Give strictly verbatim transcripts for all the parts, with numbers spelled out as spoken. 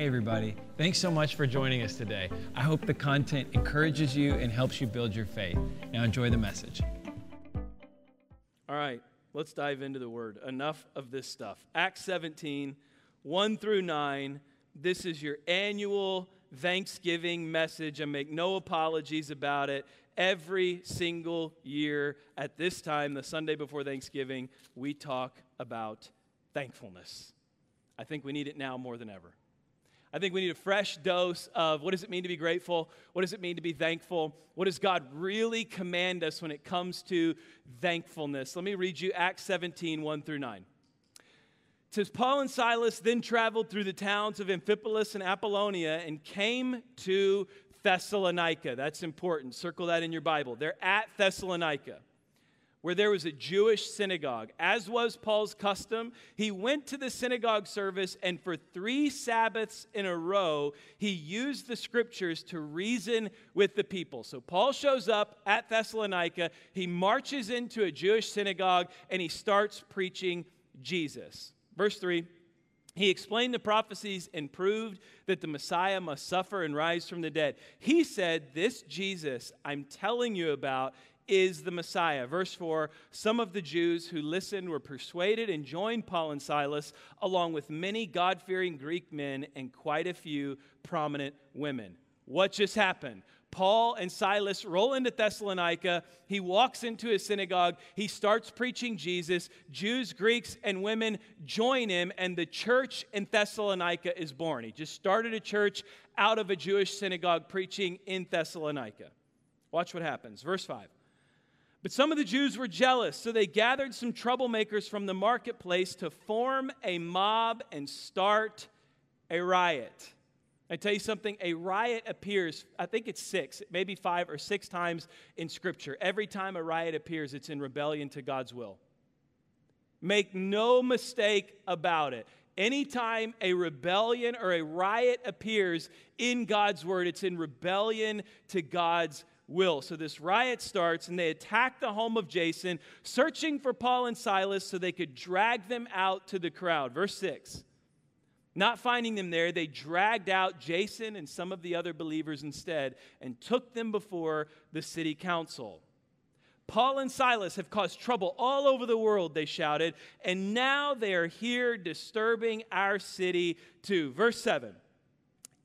Hey everybody, thanks so much for joining us today. I hope the content encourages you and helps you build your faith. Now enjoy the message. All right, let's dive into the word. Enough of this stuff. Acts seventeen, one through nine. This is your annual Thanksgiving message. I make no apologies about it. Every single year at this time, the Sunday before Thanksgiving, we talk about thankfulness. I think we need it now more than ever. I think we need a fresh dose of what does it mean to be grateful? What does it mean to be thankful? What does God really command us when it comes to thankfulness? Let me read you Acts seventeen, one through nine. It says, Paul and Silas then traveled through the towns of Amphipolis and Apollonia and came to Thessalonica. That's important. Circle that in your Bible. They're at Thessalonica, where there was a Jewish synagogue. As was Paul's custom, he went to the synagogue service, and for three Sabbaths in a row, he used the scriptures to reason with the people. So Paul shows up at Thessalonica, he marches into a Jewish synagogue, and he starts preaching Jesus. Verse three, he explained the prophecies and proved that the Messiah must suffer and rise from the dead. He said, this Jesus I'm telling you about is the Messiah. Verse four, some of the Jews who listened were persuaded and joined Paul and Silas, along with many God-fearing Greek men and quite a few prominent women. What just happened? Paul and Silas roll into Thessalonica. He walks into his synagogue. He starts preaching Jesus. Jews, Greeks, and women join him, and the church in Thessalonica is born. He just started a church out of a Jewish synagogue preaching in Thessalonica. Watch what happens. Verse five. But some of the Jews were jealous, so they gathered some troublemakers from the marketplace to form a mob and start a riot. I tell you something, a riot appears, I think it's six, maybe five or six times in Scripture. Every time a riot appears, it's in rebellion to God's will. Make no mistake about it. Anytime a rebellion or a riot appears in God's Word, it's in rebellion to God's will. So this riot starts, and they attack the home of Jason, searching for Paul and Silas so they could drag them out to the crowd. Verse six, not finding them there, they dragged out Jason and some of the other believers instead and took them before the city council. Paul and Silas have caused trouble all over the world, they shouted, and now they are here disturbing our city too. Verse seven.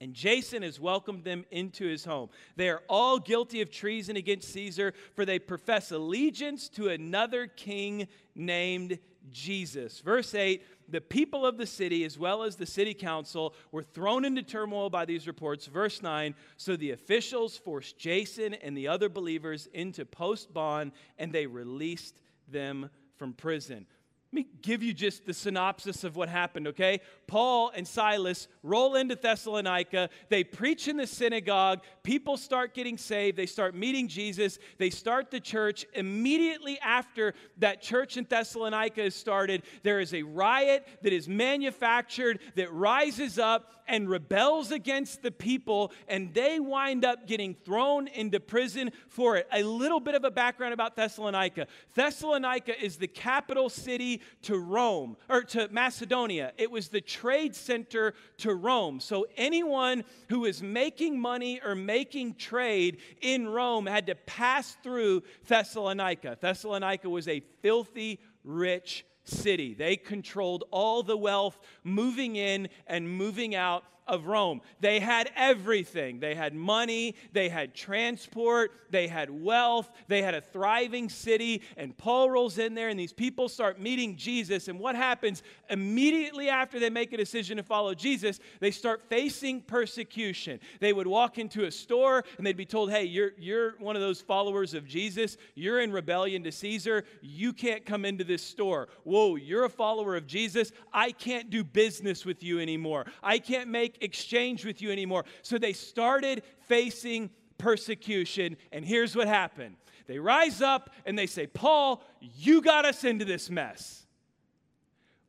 And Jason has welcomed them into his home. They are all guilty of treason against Caesar, for they profess allegiance to another king named Jesus. Verse eight, the people of the city, as well as the city council, were thrown into turmoil by these reports. Verse nine, so the officials forced Jason and the other believers into post bond, and they released them from prison. Let me give you just the synopsis of what happened, okay? Paul and Silas roll into Thessalonica. They preach in the synagogue. People start getting saved. They start meeting Jesus. They start the church. Immediately after that church in Thessalonica is started, there is a riot that is manufactured that rises up and rebels against the people, and they wind up getting thrown into prison for it. A little bit of a background about Thessalonica. Thessalonica is the capital city to Rome, or to Macedonia. It was the trade center to Rome. So anyone who was making money or making trade in Rome had to pass through Thessalonica. Thessalonica was a filthy, rich city. City. They controlled all the wealth moving in and moving out of Rome. They had everything. They had money, they had transport, they had wealth, they had a thriving city, and Paul rolls in there, and these people start meeting Jesus, and what happens immediately after they make a decision to follow Jesus, they start facing persecution. They would walk into a store, and they'd be told, hey, you're, you're one of those followers of Jesus, you're in rebellion to Caesar, you can't come into this store. Whoa, you're a follower of Jesus, I can't do business with you anymore. I can't make exchange with you anymore. So they started facing persecution, and here's what happened. They rise up and they say, Paul, you got us into this mess.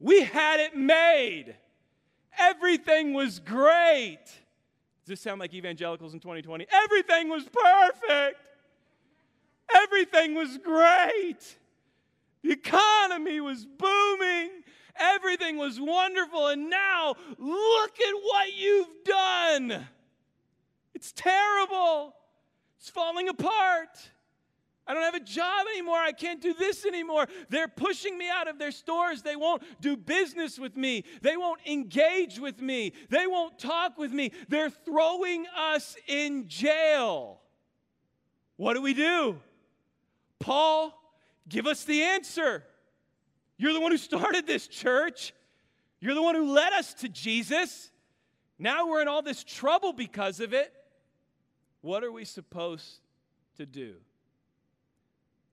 We had it made. Everything was great. Does this sound like evangelicals in twenty twenty? Everything was perfect. Everything was great. The economy was booming. Everything was wonderful, and now look at what you've It's terrible. It's falling apart. I don't have a job anymore. I can't do this anymore. They're pushing me out of their stores. They won't do business with me. They won't engage with me. They won't talk with me. They're throwing us in jail. What do we do? Paul, give us the answer. You're the one who started this church. You're the one who led us to Jesus. Now we're in all this trouble because of it. What are we supposed to do?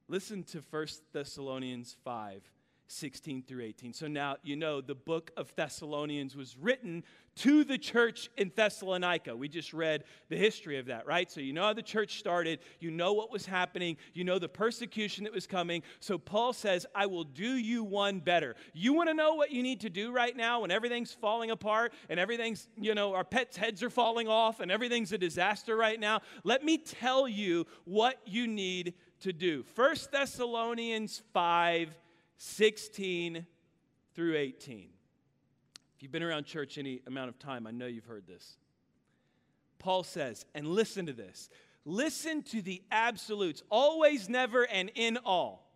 Listen to First Thessalonians five, sixteen through eighteen. So now you know the book of Thessalonians was written to the church in Thessalonica. We just read the history of that, right? So you know how the church started. You know what was happening. You know the persecution that was coming. So Paul says, I will do you one better. You want to know what you need to do right now when everything's falling apart and everything's, you know, our pets' heads are falling off and everything's a disaster right now? Let me tell you what you need to do. First Thessalonians five, sixteen through eighteen. If you've been around church any amount of time, I know you've heard this. Paul says, and listen to this. Listen to the absolutes, always, never, and in all.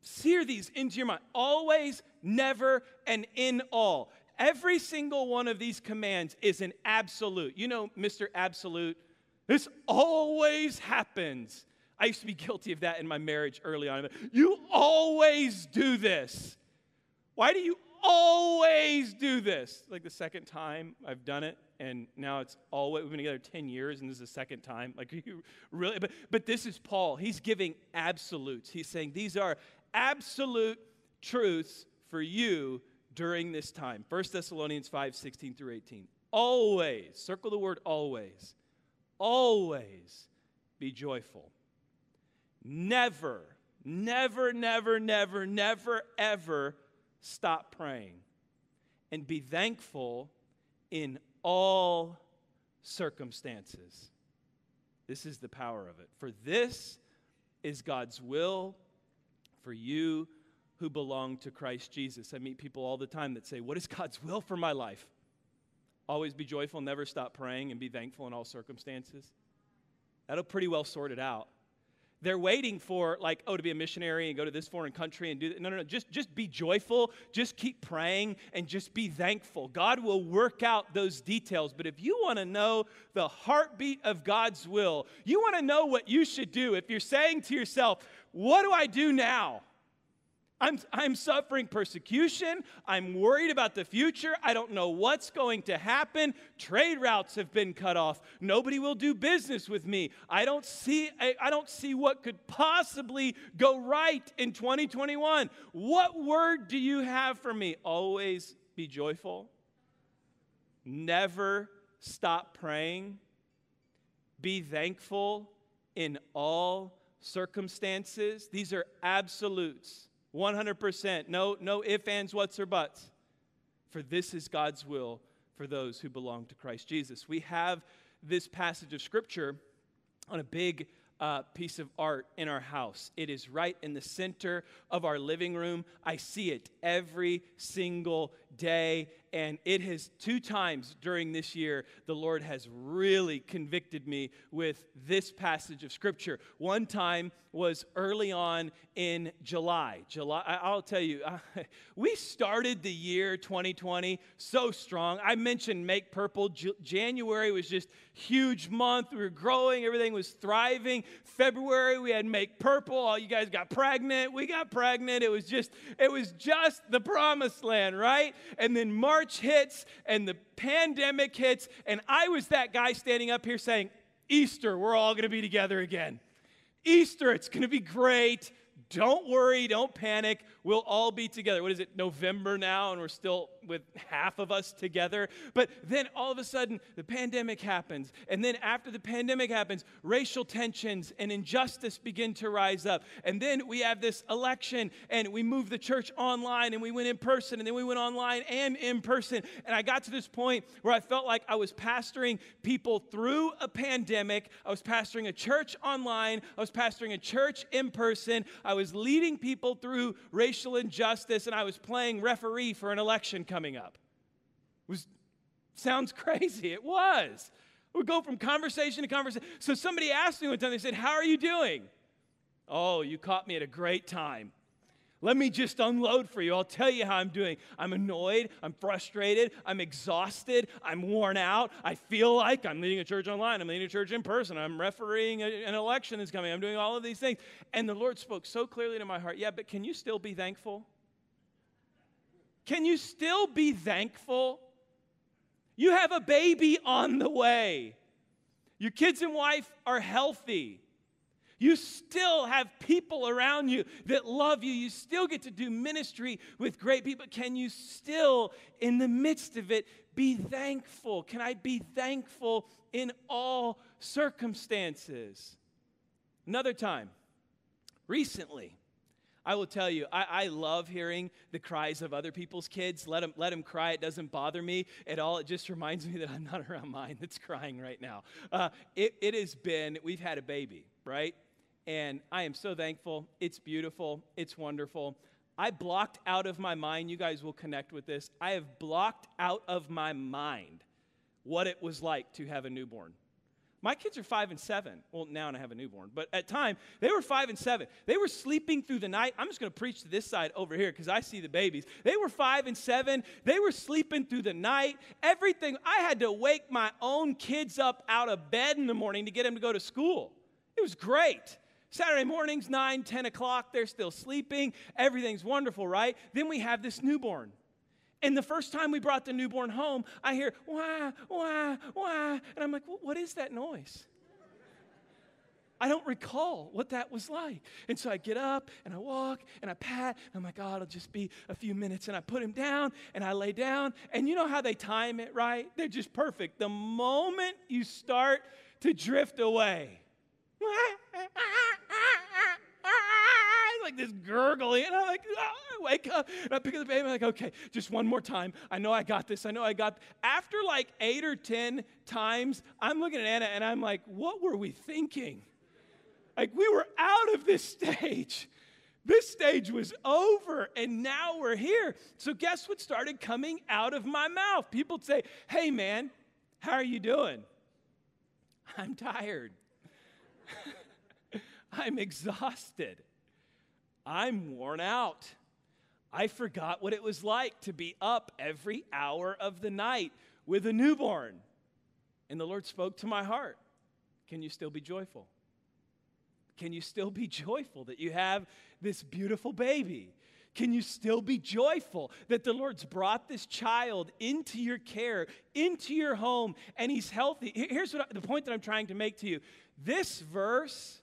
Sear these into your mind. Always, never, and in all. Every single one of these commands is an absolute. You know, Mister Absolute, this always happens. I used to be guilty of that in my marriage early on. You always do this. Why do you always do this? Like the second time I've done it, and now it's always, we've been together ten years, and this is the second time. Like, are you really? But, but this is Paul. He's giving absolutes. He's saying these are absolute truths for you during this time. First Thessalonians five, sixteen through eighteen. Always, circle the word always, always be joyful. Never, never, never, never, never, ever stop praying. And be thankful in all circumstances. This is the power of it. For this is God's will for you who belong to Christ Jesus. I meet people all the time that say, what is God's will for my life? Always be joyful, never stop praying, and be thankful in all circumstances. That'll pretty well sort it out. They're waiting for, like, oh, to be a missionary and go to this foreign country and do that. No, no, no. Just, just be joyful. Just keep praying and just be thankful. God will work out those details. But if you want to know the heartbeat of God's will, you want to know what you should do. If you're saying to yourself, what do I do now? I'm, I'm suffering persecution. I'm worried about the future. I don't know what's going to happen. Trade routes have been cut off. Nobody will do business with me. I don't see, I, I don't see what could possibly go right in twenty twenty-one. What word do you have for me? Always be joyful. Never stop praying. Be thankful in all circumstances. These are absolutes. one hundred percent. No, no ifs, ands, whats, or buts. For this is God's will for those who belong to Christ Jesus. We have this passage of Scripture on a big uh, piece of art in our house. It is right in the center of our living room. I see it every single day. And it has two times during this year, the Lord has really convicted me with this passage of Scripture. One time was early on in July. July, I'll tell you, I, we started the year twenty twenty so strong. I mentioned Make Purple. J- January was just huge month. We were growing. Everything was thriving. February, we had Make Purple. All you guys got pregnant. We got pregnant. It was just, it was just the promised land, right? And then March. March hits and the pandemic hits, and I was that guy standing up here saying, Easter, we're all going to be together again. Easter, it's going to be great. Don't worry, don't panic. We'll all be together. What is it, November now, and we're still with half of us together? But then all of a sudden, the pandemic happens. And then after the pandemic happens, racial tensions and injustice begin to rise up. And then we have this election, and we moved the church online, and we went in person, and then we went online and in person. And I got to this point where I felt like I was pastoring people through a pandemic. I was pastoring a church online. I was pastoring a church in person. I was leading people through racial injustice, and I was playing referee for an election coming up. It was, sounds crazy. It was. We go from conversation to conversation. So somebody asked me one time, they said, how are you doing? Oh, you caught me at a great time. Let me just unload for you. I'll tell you how I'm doing. I'm annoyed. I'm frustrated. I'm exhausted. I'm worn out. I feel like I'm leading a church online. I'm leading a church in person. I'm refereeing an election that's coming. I'm doing all of these things. And the Lord spoke so clearly to my heart, yeah, but can you still be thankful? Can you still be thankful? You have a baby on the way. Your kids and wife are healthy. You still have people around you that love you. You still get to do ministry with great people. Can you still, in the midst of it, be thankful? Can I be thankful in all circumstances? Another time, recently, I will tell you, I, I love hearing the cries of other people's kids. Let them, let them cry. It doesn't bother me at all. It just reminds me that I'm not around mine that's crying right now. Uh, it, it has been, we've had a baby, right? And I am so thankful. It's beautiful. It's wonderful. I blocked out of my mind, you guys will connect with this, I have blocked out of my mind what it was like to have a newborn. My kids are five and seven. Well, now I have a newborn. But at time, they were five and seven. They were sleeping through the night. I'm just going to preach to this side over here because I see the babies. They were five and seven. They were sleeping through the night. Everything. I had to wake my own kids up out of bed in the morning to get them to go to school. It was great. Saturday mornings, nine, ten o'clock, they're still sleeping. Everything's wonderful, right? Then we have this newborn. And the first time we brought the newborn home, I hear, wah, wah, wah. And I'm like, well, what is that noise? I don't recall what that was like. And so I get up, and I walk, and I pat. And I'm like, God, it'll just be a few minutes. And I put him down, and I lay down. And you know how they time it, right? They're just perfect. The moment you start to drift away, like this gurgling, and I'm like, oh, I wake up, and I pick up the baby, and I'm like, okay, just one more time. I know I got this. I know I got th-. After like eight or ten times, I'm looking at Anna, and I'm like, what were we thinking? Like, we were out of this stage. This stage was over, and now we're here. So guess what started coming out of my mouth? People would say, hey, man, how are you doing? I'm tired. I'm exhausted. I'm worn out. I forgot what it was like to be up every hour of the night with a newborn. And the Lord spoke to my heart. Can you still be joyful? Can you still be joyful that you have this beautiful baby? Can you still be joyful that the Lord's brought this child into your care, into your home, and he's healthy? Here's what I, the point that I'm trying to make to you. This verse,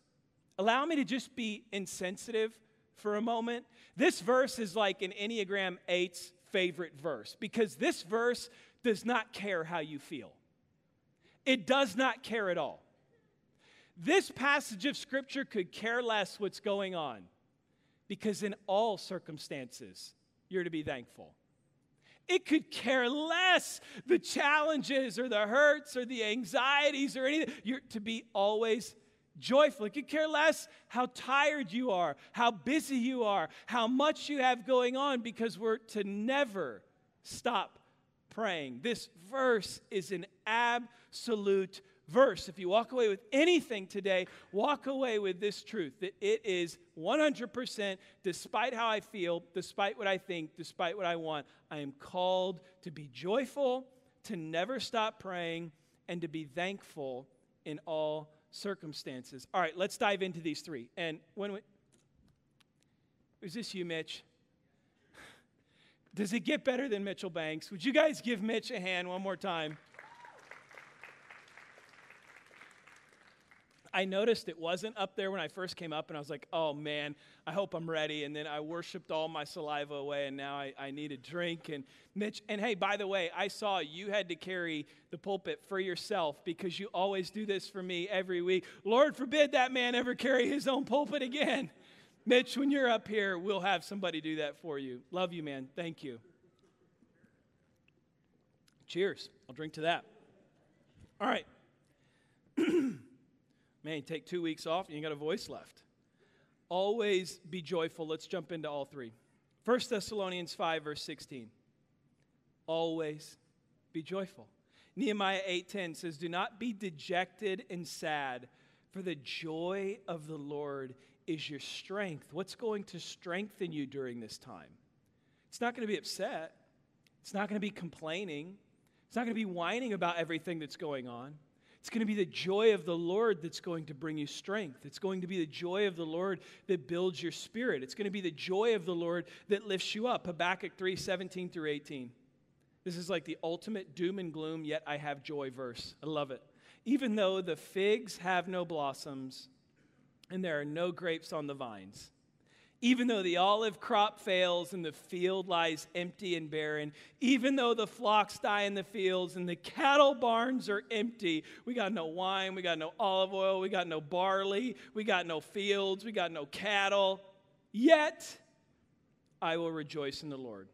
allow me to just be insensitive for a moment. This verse is like an Enneagram eight's favorite verse because this verse does not care how you feel. It does not care at all. This passage of Scripture could care less what's going on because in all circumstances, you're to be thankful. It could care less the challenges or the hurts or the anxieties or anything. You're to be always joyful. It could care less how tired you are, how busy you are, how much you have going on, because we're to never stop praying. This verse is an absolute verse. If you walk away with anything today, walk away with this truth, that it is one hundred percent, despite how I feel, despite what I think, despite what I want, I am called to be joyful, to never stop praying, and to be thankful in all circumstances. All right, let's dive into these three. And when we, is this you, Mitch? Does it get better than Mitchell Banks? Would you guys give Mitch a hand one more time? I noticed it wasn't up there when I first came up, and I was like, oh, man, I hope I'm ready. And then I worshipped all my saliva away, and now I, I need a drink. And Mitch, and hey, by the way, I saw you had to carry the pulpit for yourself because you always do this for me every week. Lord forbid that man ever carry his own pulpit again. Mitch, when you're up here, we'll have somebody do that for you. Love you, man. Thank you. Cheers. I'll drink to that. All right. Man, you take two weeks off and you got a voice left. Always be joyful. Let's jump into all three. First Thessalonians five, verse sixteen. Always be joyful. Nehemiah eight ten says, "Do not be dejected and sad, for the joy of the Lord is your strength." What's going to strengthen you during this time? It's not going to be upset. It's not going to be complaining. It's not going to be whining about everything that's going on. It's going to be the joy of the Lord that's going to bring you strength. It's going to be the joy of the Lord that builds your spirit. It's going to be the joy of the Lord that lifts you up. Habakkuk three seventeen through eighteen. This is like the ultimate doom and gloom, yet I have joy verse. I love it. "Even though the figs have no blossoms and there are no grapes on the vines, even though the olive crop fails and the field lies empty and barren, even though the flocks die in the fields and the cattle barns are empty," we got no wine, we got no olive oil, we got no barley, we got no fields, we got no cattle, "yet I will rejoice in the Lord.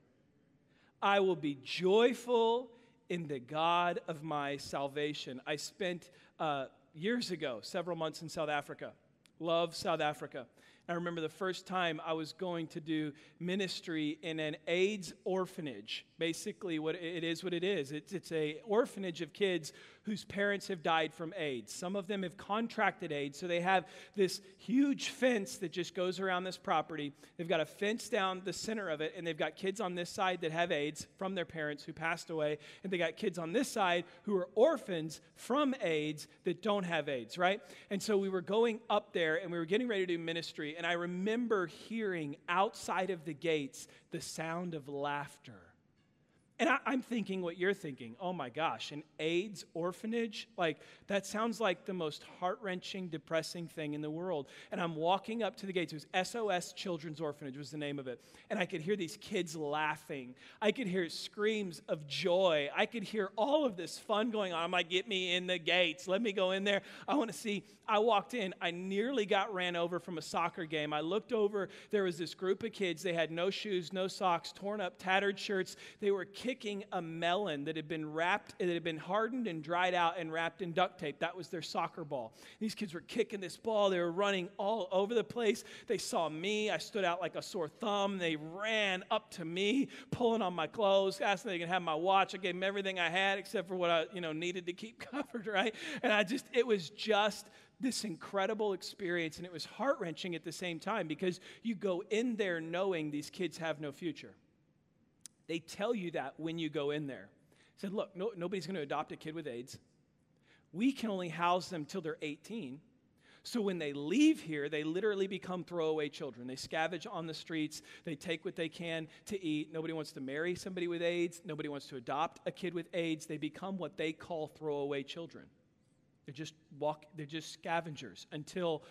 I will be joyful in the God of my salvation." I spent uh, years ago, several months in South Africa. Love South Africa. I remember the first time I was going to do ministry in an AIDS orphanage. Basically, what it is what it is. It's, it's an orphanage of kids whose parents have died from AIDS. Some of them have contracted AIDS, so they have this huge fence that just goes around this property. They've got a fence down the center of it, and they've got kids on this side that have AIDS from their parents who passed away, and they got kids on this side who are orphans from AIDS that don't have AIDS, right? And so we were going up there, and we were getting ready to do ministry, and I remember hearing outside of the gates the sound of laughter. And I, I'm thinking what you're thinking. Oh my gosh, an AIDS orphanage? Like, that sounds like the most heart-wrenching, depressing thing in the world. And I'm walking up to the gates. It was S O S Children's Orphanage was the name of it. And I could hear these kids laughing. I could hear screams of joy. I could hear all of this fun going on. I'm like, get me in the gates. Let me go in there. I want to see. I walked in. I nearly got ran over from a soccer game. I looked over. There was this group of kids. They had no shoes, no socks, torn up, tattered shirts. They were kids. Kicking a melon that had been wrapped, that had been hardened and dried out and wrapped in duct tape. That was their soccer ball. These kids were kicking this ball. They were running all over the place. They saw me. I stood out like a sore thumb. They ran up to me, pulling on my clothes, asking if they could have my watch. I gave them everything I had except for what I, you know, needed to keep covered, right? And I just, it was just this incredible experience, and it was heart-wrenching at the same time because you go in there knowing these kids have no future. They tell you that when you go in there. I said, look, no, nobody's going to adopt a kid with AIDS. We can only house them till they're eighteen. So when they leave here, they literally become throwaway children. They scavenge on the streets. They take what they can to eat. Nobody wants to marry somebody with AIDS. Nobody wants to adopt a kid with AIDS. They become what they call throwaway children. They're just walk. They're just scavengers until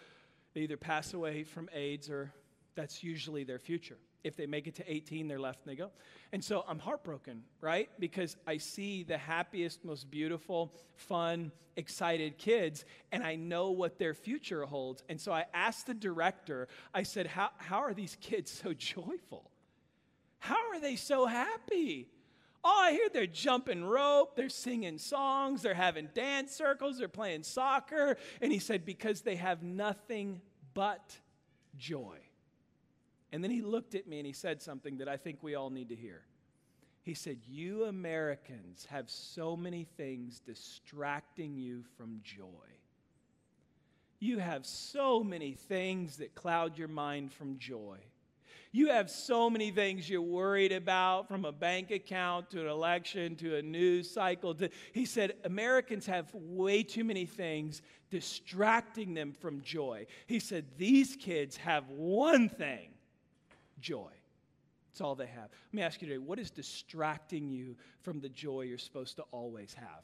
they either pass away from AIDS or that's usually their future. If they make it to eighteen, they're left and they go. And so I'm heartbroken, right? Because I see the happiest, most beautiful, fun, excited kids, and I know what their future holds. And so I asked the director, I said, how, how are these kids so joyful? How are they so happy? Oh, I hear they're jumping rope, they're singing songs, they're having dance circles, they're playing soccer. And he said, because they have nothing but joy. And then he looked at me and he said something that I think we all need to hear. He said, you Americans have so many things distracting you from joy. You have so many things that cloud your mind from joy. You have so many things you're worried about, from a bank account to an election to a news cycle. To, he said, Americans have way too many things distracting them from joy. He said, these kids have one thing. Joy. It's all they have. Let me ask you today, what is distracting you from the joy you're supposed to always have?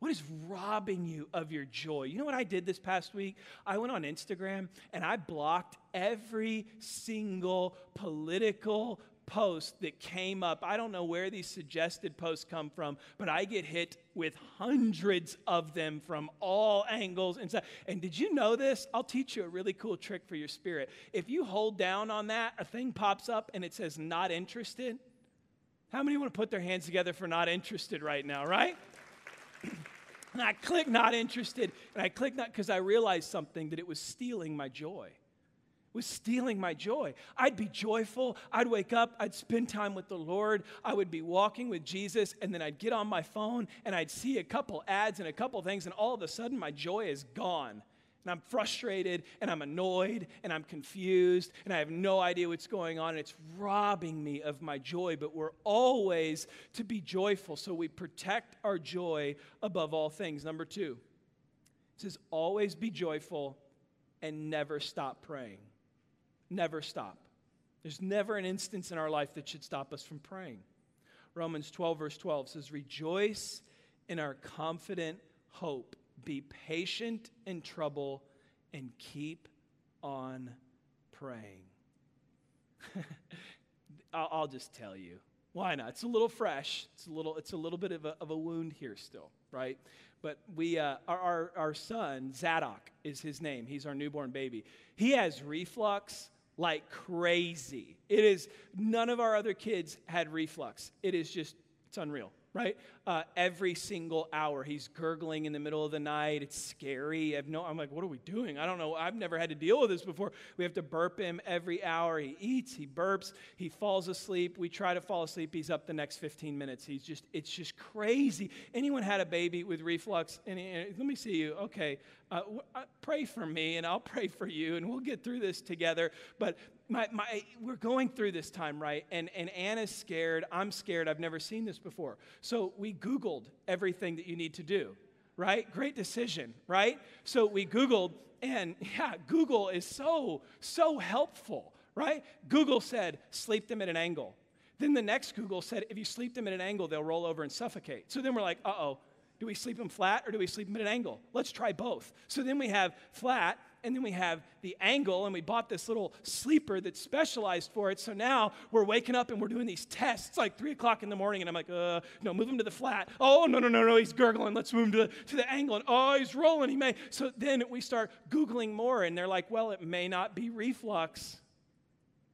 What is robbing you of your joy? You know what I did this past week? I went on Instagram and I blocked every single political post that came up. I don't know where these suggested posts come from, but I get hit with hundreds of them from all angles. And, so, and did you know this? I'll teach you a really cool trick for your spirit. If you hold down on that, a thing pops up and it says not interested. How many want to put their hands together for not interested right now, right? And I click not interested, and I click not because I realized something, that it was stealing my joy. was stealing my joy. I'd be joyful. I'd wake up. I'd spend time with the Lord. I would be walking with Jesus, and then I'd get on my phone, and I'd see a couple ads and a couple things, and all of a sudden, my joy is gone. And I'm frustrated, and I'm annoyed, and I'm confused, and I have no idea what's going on, and it's robbing me of my joy. But we're always to be joyful, so we protect our joy above all things. Number two, it says, always be joyful and never stop praying. Never stop. There's never an instance in our life that should stop us from praying. Romans twelve, verse twelve says, rejoice in our confident hope. Be patient in trouble and keep on praying. I'll just tell you. Why not? It's a little fresh. It's a little, it's a little bit of a, of a wound here still, right? But we, uh, our, our, our son, Zadok is his name. He's our newborn baby. He has reflux like crazy. It is, none of our other kids had reflux. It is just, it's unreal. Right? Uh, every single hour, he's gurgling in the middle of the night. It's scary. I've no, I'm like, what are we doing? I don't know. I've never had to deal with this before. We have to burp him every hour. He eats, he burps, he falls asleep. We try to fall asleep. He's up the next fifteen minutes. He's just, it's just crazy. Anyone had a baby with reflux? Any, let me see you. Okay. Uh, pray for me and I'll pray for you and we'll get through this together. But my, my, we're going through this time, right? And, and Anna's scared. I'm scared. I've never seen this before. So we Googled everything that you need to do, right? Great decision, right? So we Googled, and yeah, Google is so, so helpful, right? Google said, sleep them at an angle. Then the next Google said, if you sleep them at an angle, they'll roll over and suffocate. So then we're like, uh-oh. Do we sleep them flat or do we sleep them at an angle? Let's try both. So then we have flat and then we have the angle, and we bought this little sleeper that's specialized for it. So now we're waking up and we're doing these tests like three o'clock in the morning, and I'm like, uh, no, move him to the flat. Oh, no, no, no, no, he's gurgling. Let's move him to, to the angle. And oh, he's rolling. He may. So then we start Googling more, and they're like, well, it may not be reflux.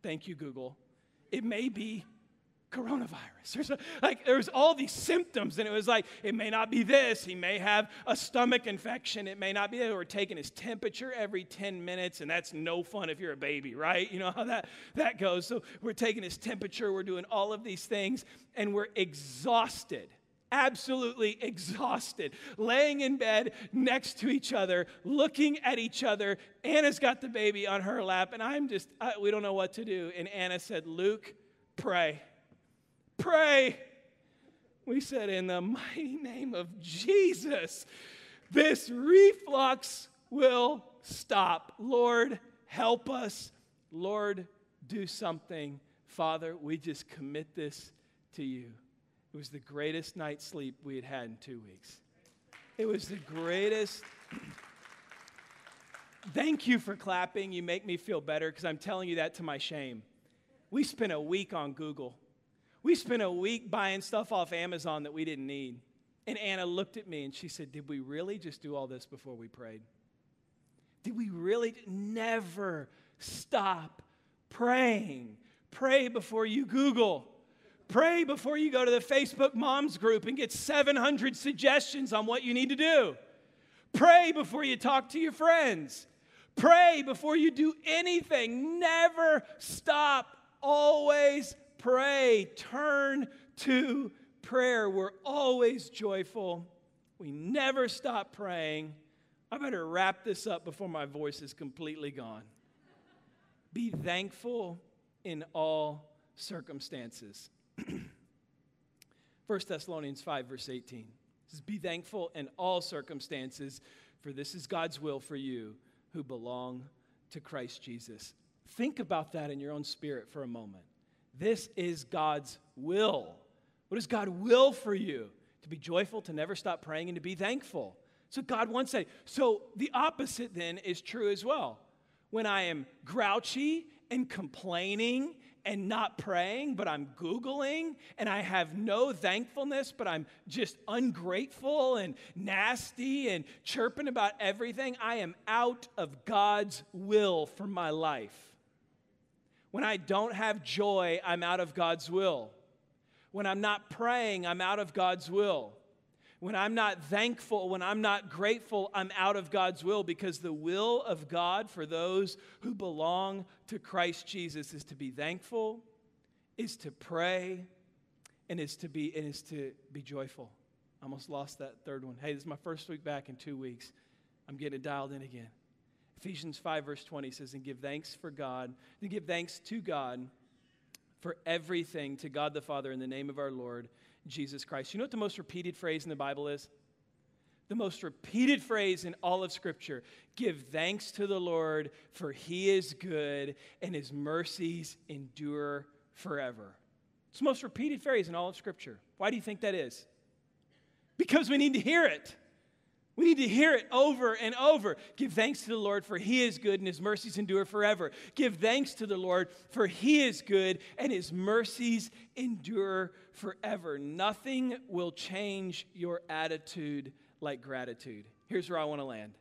Thank you, Google. It may be coronavirus. There's a, like there was all these symptoms, and it was like, it may not be this. He may have a stomach infection. It may not be that. We're taking his temperature every ten minutes, and that's no fun if you're a baby, right? You know how that, that goes. So we're taking his temperature. We're doing all of these things, and we're exhausted, absolutely exhausted, laying in bed next to each other, looking at each other. Anna's got the baby on her lap, and I'm just, I, we don't know what to do. And Anna said, Luke, pray. Pray. We said, in the mighty name of Jesus, this reflux will stop. Lord, help us. Lord, do something. Father, we just commit this to you. It was the greatest night's sleep we had had in two weeks. It was the greatest. Thank you for clapping. You make me feel better, because I'm telling you that to my shame. We spent a week on Google. We spent a week buying stuff off Amazon that we didn't need. And Anna looked at me and she said, did we really just do all this before we prayed? Did we really never stop praying? Pray before you Google. Pray before you go to the Facebook Moms group and get seven hundred suggestions on what you need to do. Pray before you talk to your friends. Pray before you do anything. Never stop. Always pray. Turn to prayer. We're always joyful. We never stop praying. I better wrap this up before my voice is completely gone. Be thankful in all circumstances. First Thessalonians five, verse eighteen. It says, be thankful in all circumstances, for this is God's will for you who belong to Christ Jesus. Think about that in your own spirit for a moment. This is God's will. What does God will for you? To be joyful, to never stop praying, and to be thankful. So God wants that. So the opposite then is true as well. When I am grouchy and complaining and not praying, but I'm Googling, and I have no thankfulness, but I'm just ungrateful and nasty and chirping about everything, I am out of God's will for my life. When I don't have joy, I'm out of God's will. When I'm not praying, I'm out of God's will. when I'm not thankful, when I'm not grateful, I'm out of God's will, because the will of God for those who belong to Christ Jesus is to be thankful, is to pray, and is to be and is to be joyful. I almost lost that third one. Hey, this is my first week back in two weeks. I'm getting it dialed in again. Ephesians five, verse twenty says, and give thanks for God, and give thanks to God for everything, to God the Father, in the name of our Lord Jesus Christ. You know what the most repeated phrase in the Bible is? The most repeated phrase in all of Scripture. Give thanks to the Lord, for he is good, and his mercies endure forever. It's the most repeated phrase in all of Scripture. Why do you think that is? Because we need to hear it. We need to hear it over and over. Give thanks to the Lord, for he is good, and his mercies endure forever. Give thanks to the Lord, for he is good, and his mercies endure forever. Nothing will change your attitude like gratitude. Here's where I want to land.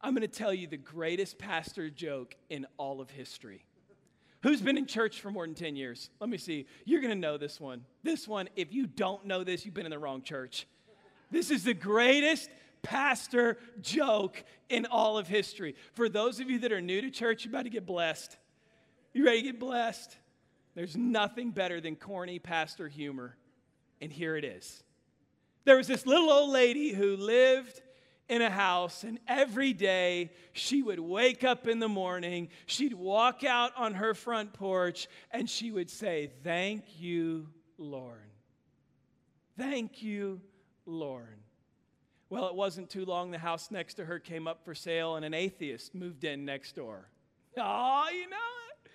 I'm going to tell you the greatest pastor joke in all of history. Who's been in church for more than ten years? Let me see. You're going to know this one. This one, if you don't know this, you've been in the wrong church. This is the greatest pastor joke in all of history. For those of you that are new to church, you're about to get blessed. You ready to get blessed? There's nothing better than corny pastor humor. And here it is. There was this little old lady who lived in a house, and every day she would wake up in the morning, she'd walk out on her front porch, and she would say, "Thank you, Lord. Thank you, Lord." Well, it wasn't too long, the house next to her came up for sale, and an atheist moved in next door. Oh, you know it.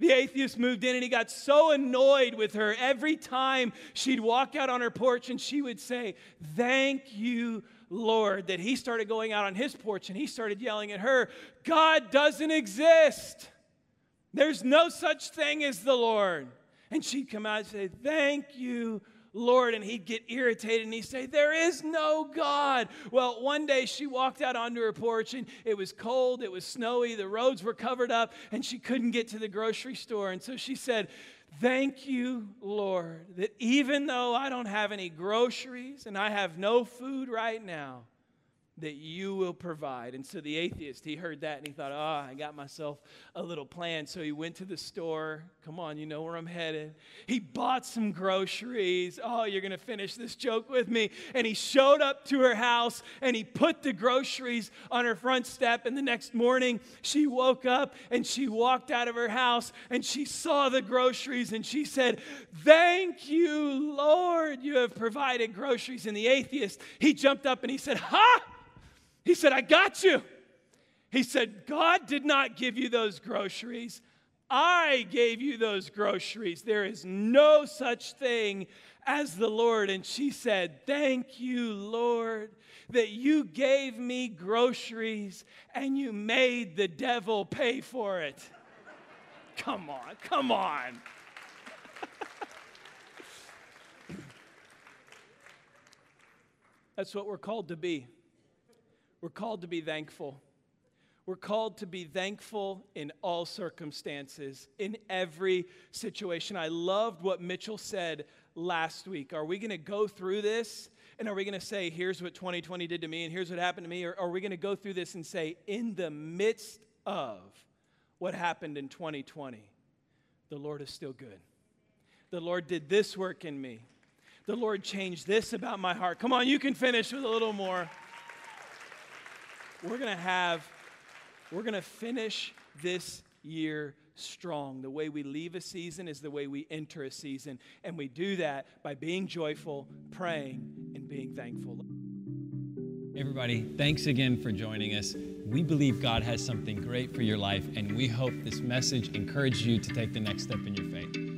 The atheist moved in, and he got so annoyed with her. Every time she'd walk out on her porch and she would say, "Thank you, Lord," that he started going out on his porch and he started yelling at her, "God doesn't exist. There's no such thing as the Lord." And she'd come out and say, "Thank you, Lord," and he'd get irritated and he'd say, "There is no God." Well, one day she walked out onto her porch, and it was cold, it was snowy, the roads were covered up, and she couldn't get to the grocery store. And so she said, "Thank you, Lord, that even though I don't have any groceries and I have no food right now, that you will provide." And so the atheist, he heard that and he thought, "Oh, I got myself a little plan." So he went to the store. Come on, you know where I'm headed. He bought some groceries. Oh, you're going to finish this joke with me. And he showed up to her house and he put the groceries on her front step. And the next morning she woke up and she walked out of her house and she saw the groceries and she said, "Thank you, Lord, you have provided groceries." And the atheist, he jumped up and he said, "Ha!" He said, "I got you." He said, "God did not give you those groceries. I gave you those groceries. There is no such thing as the Lord." And she said, "Thank you, Lord, that you gave me groceries and you made the devil pay for it." Come on, come on. That's what we're called to be. We're called to be thankful. We're called to be thankful in all circumstances, in every situation. I loved what Mitchell said last week. Are we going to go through this, and are we going to say, "Here's what twenty twenty did to me, and here's what happened to me," or are we going to go through this and say, "In the midst of what happened in twenty twenty, the Lord is still good. The Lord did this work in me. The Lord changed this about my heart." Come on, you can finish with a little more. We're going to have, we're going to finish this year strong. The way we leave a season is the way we enter a season. And we do that by being joyful, praying, and being thankful. Everybody, thanks again for joining us. We believe God has something great for your life, and we hope this message encouraged you to take the next step in your faith.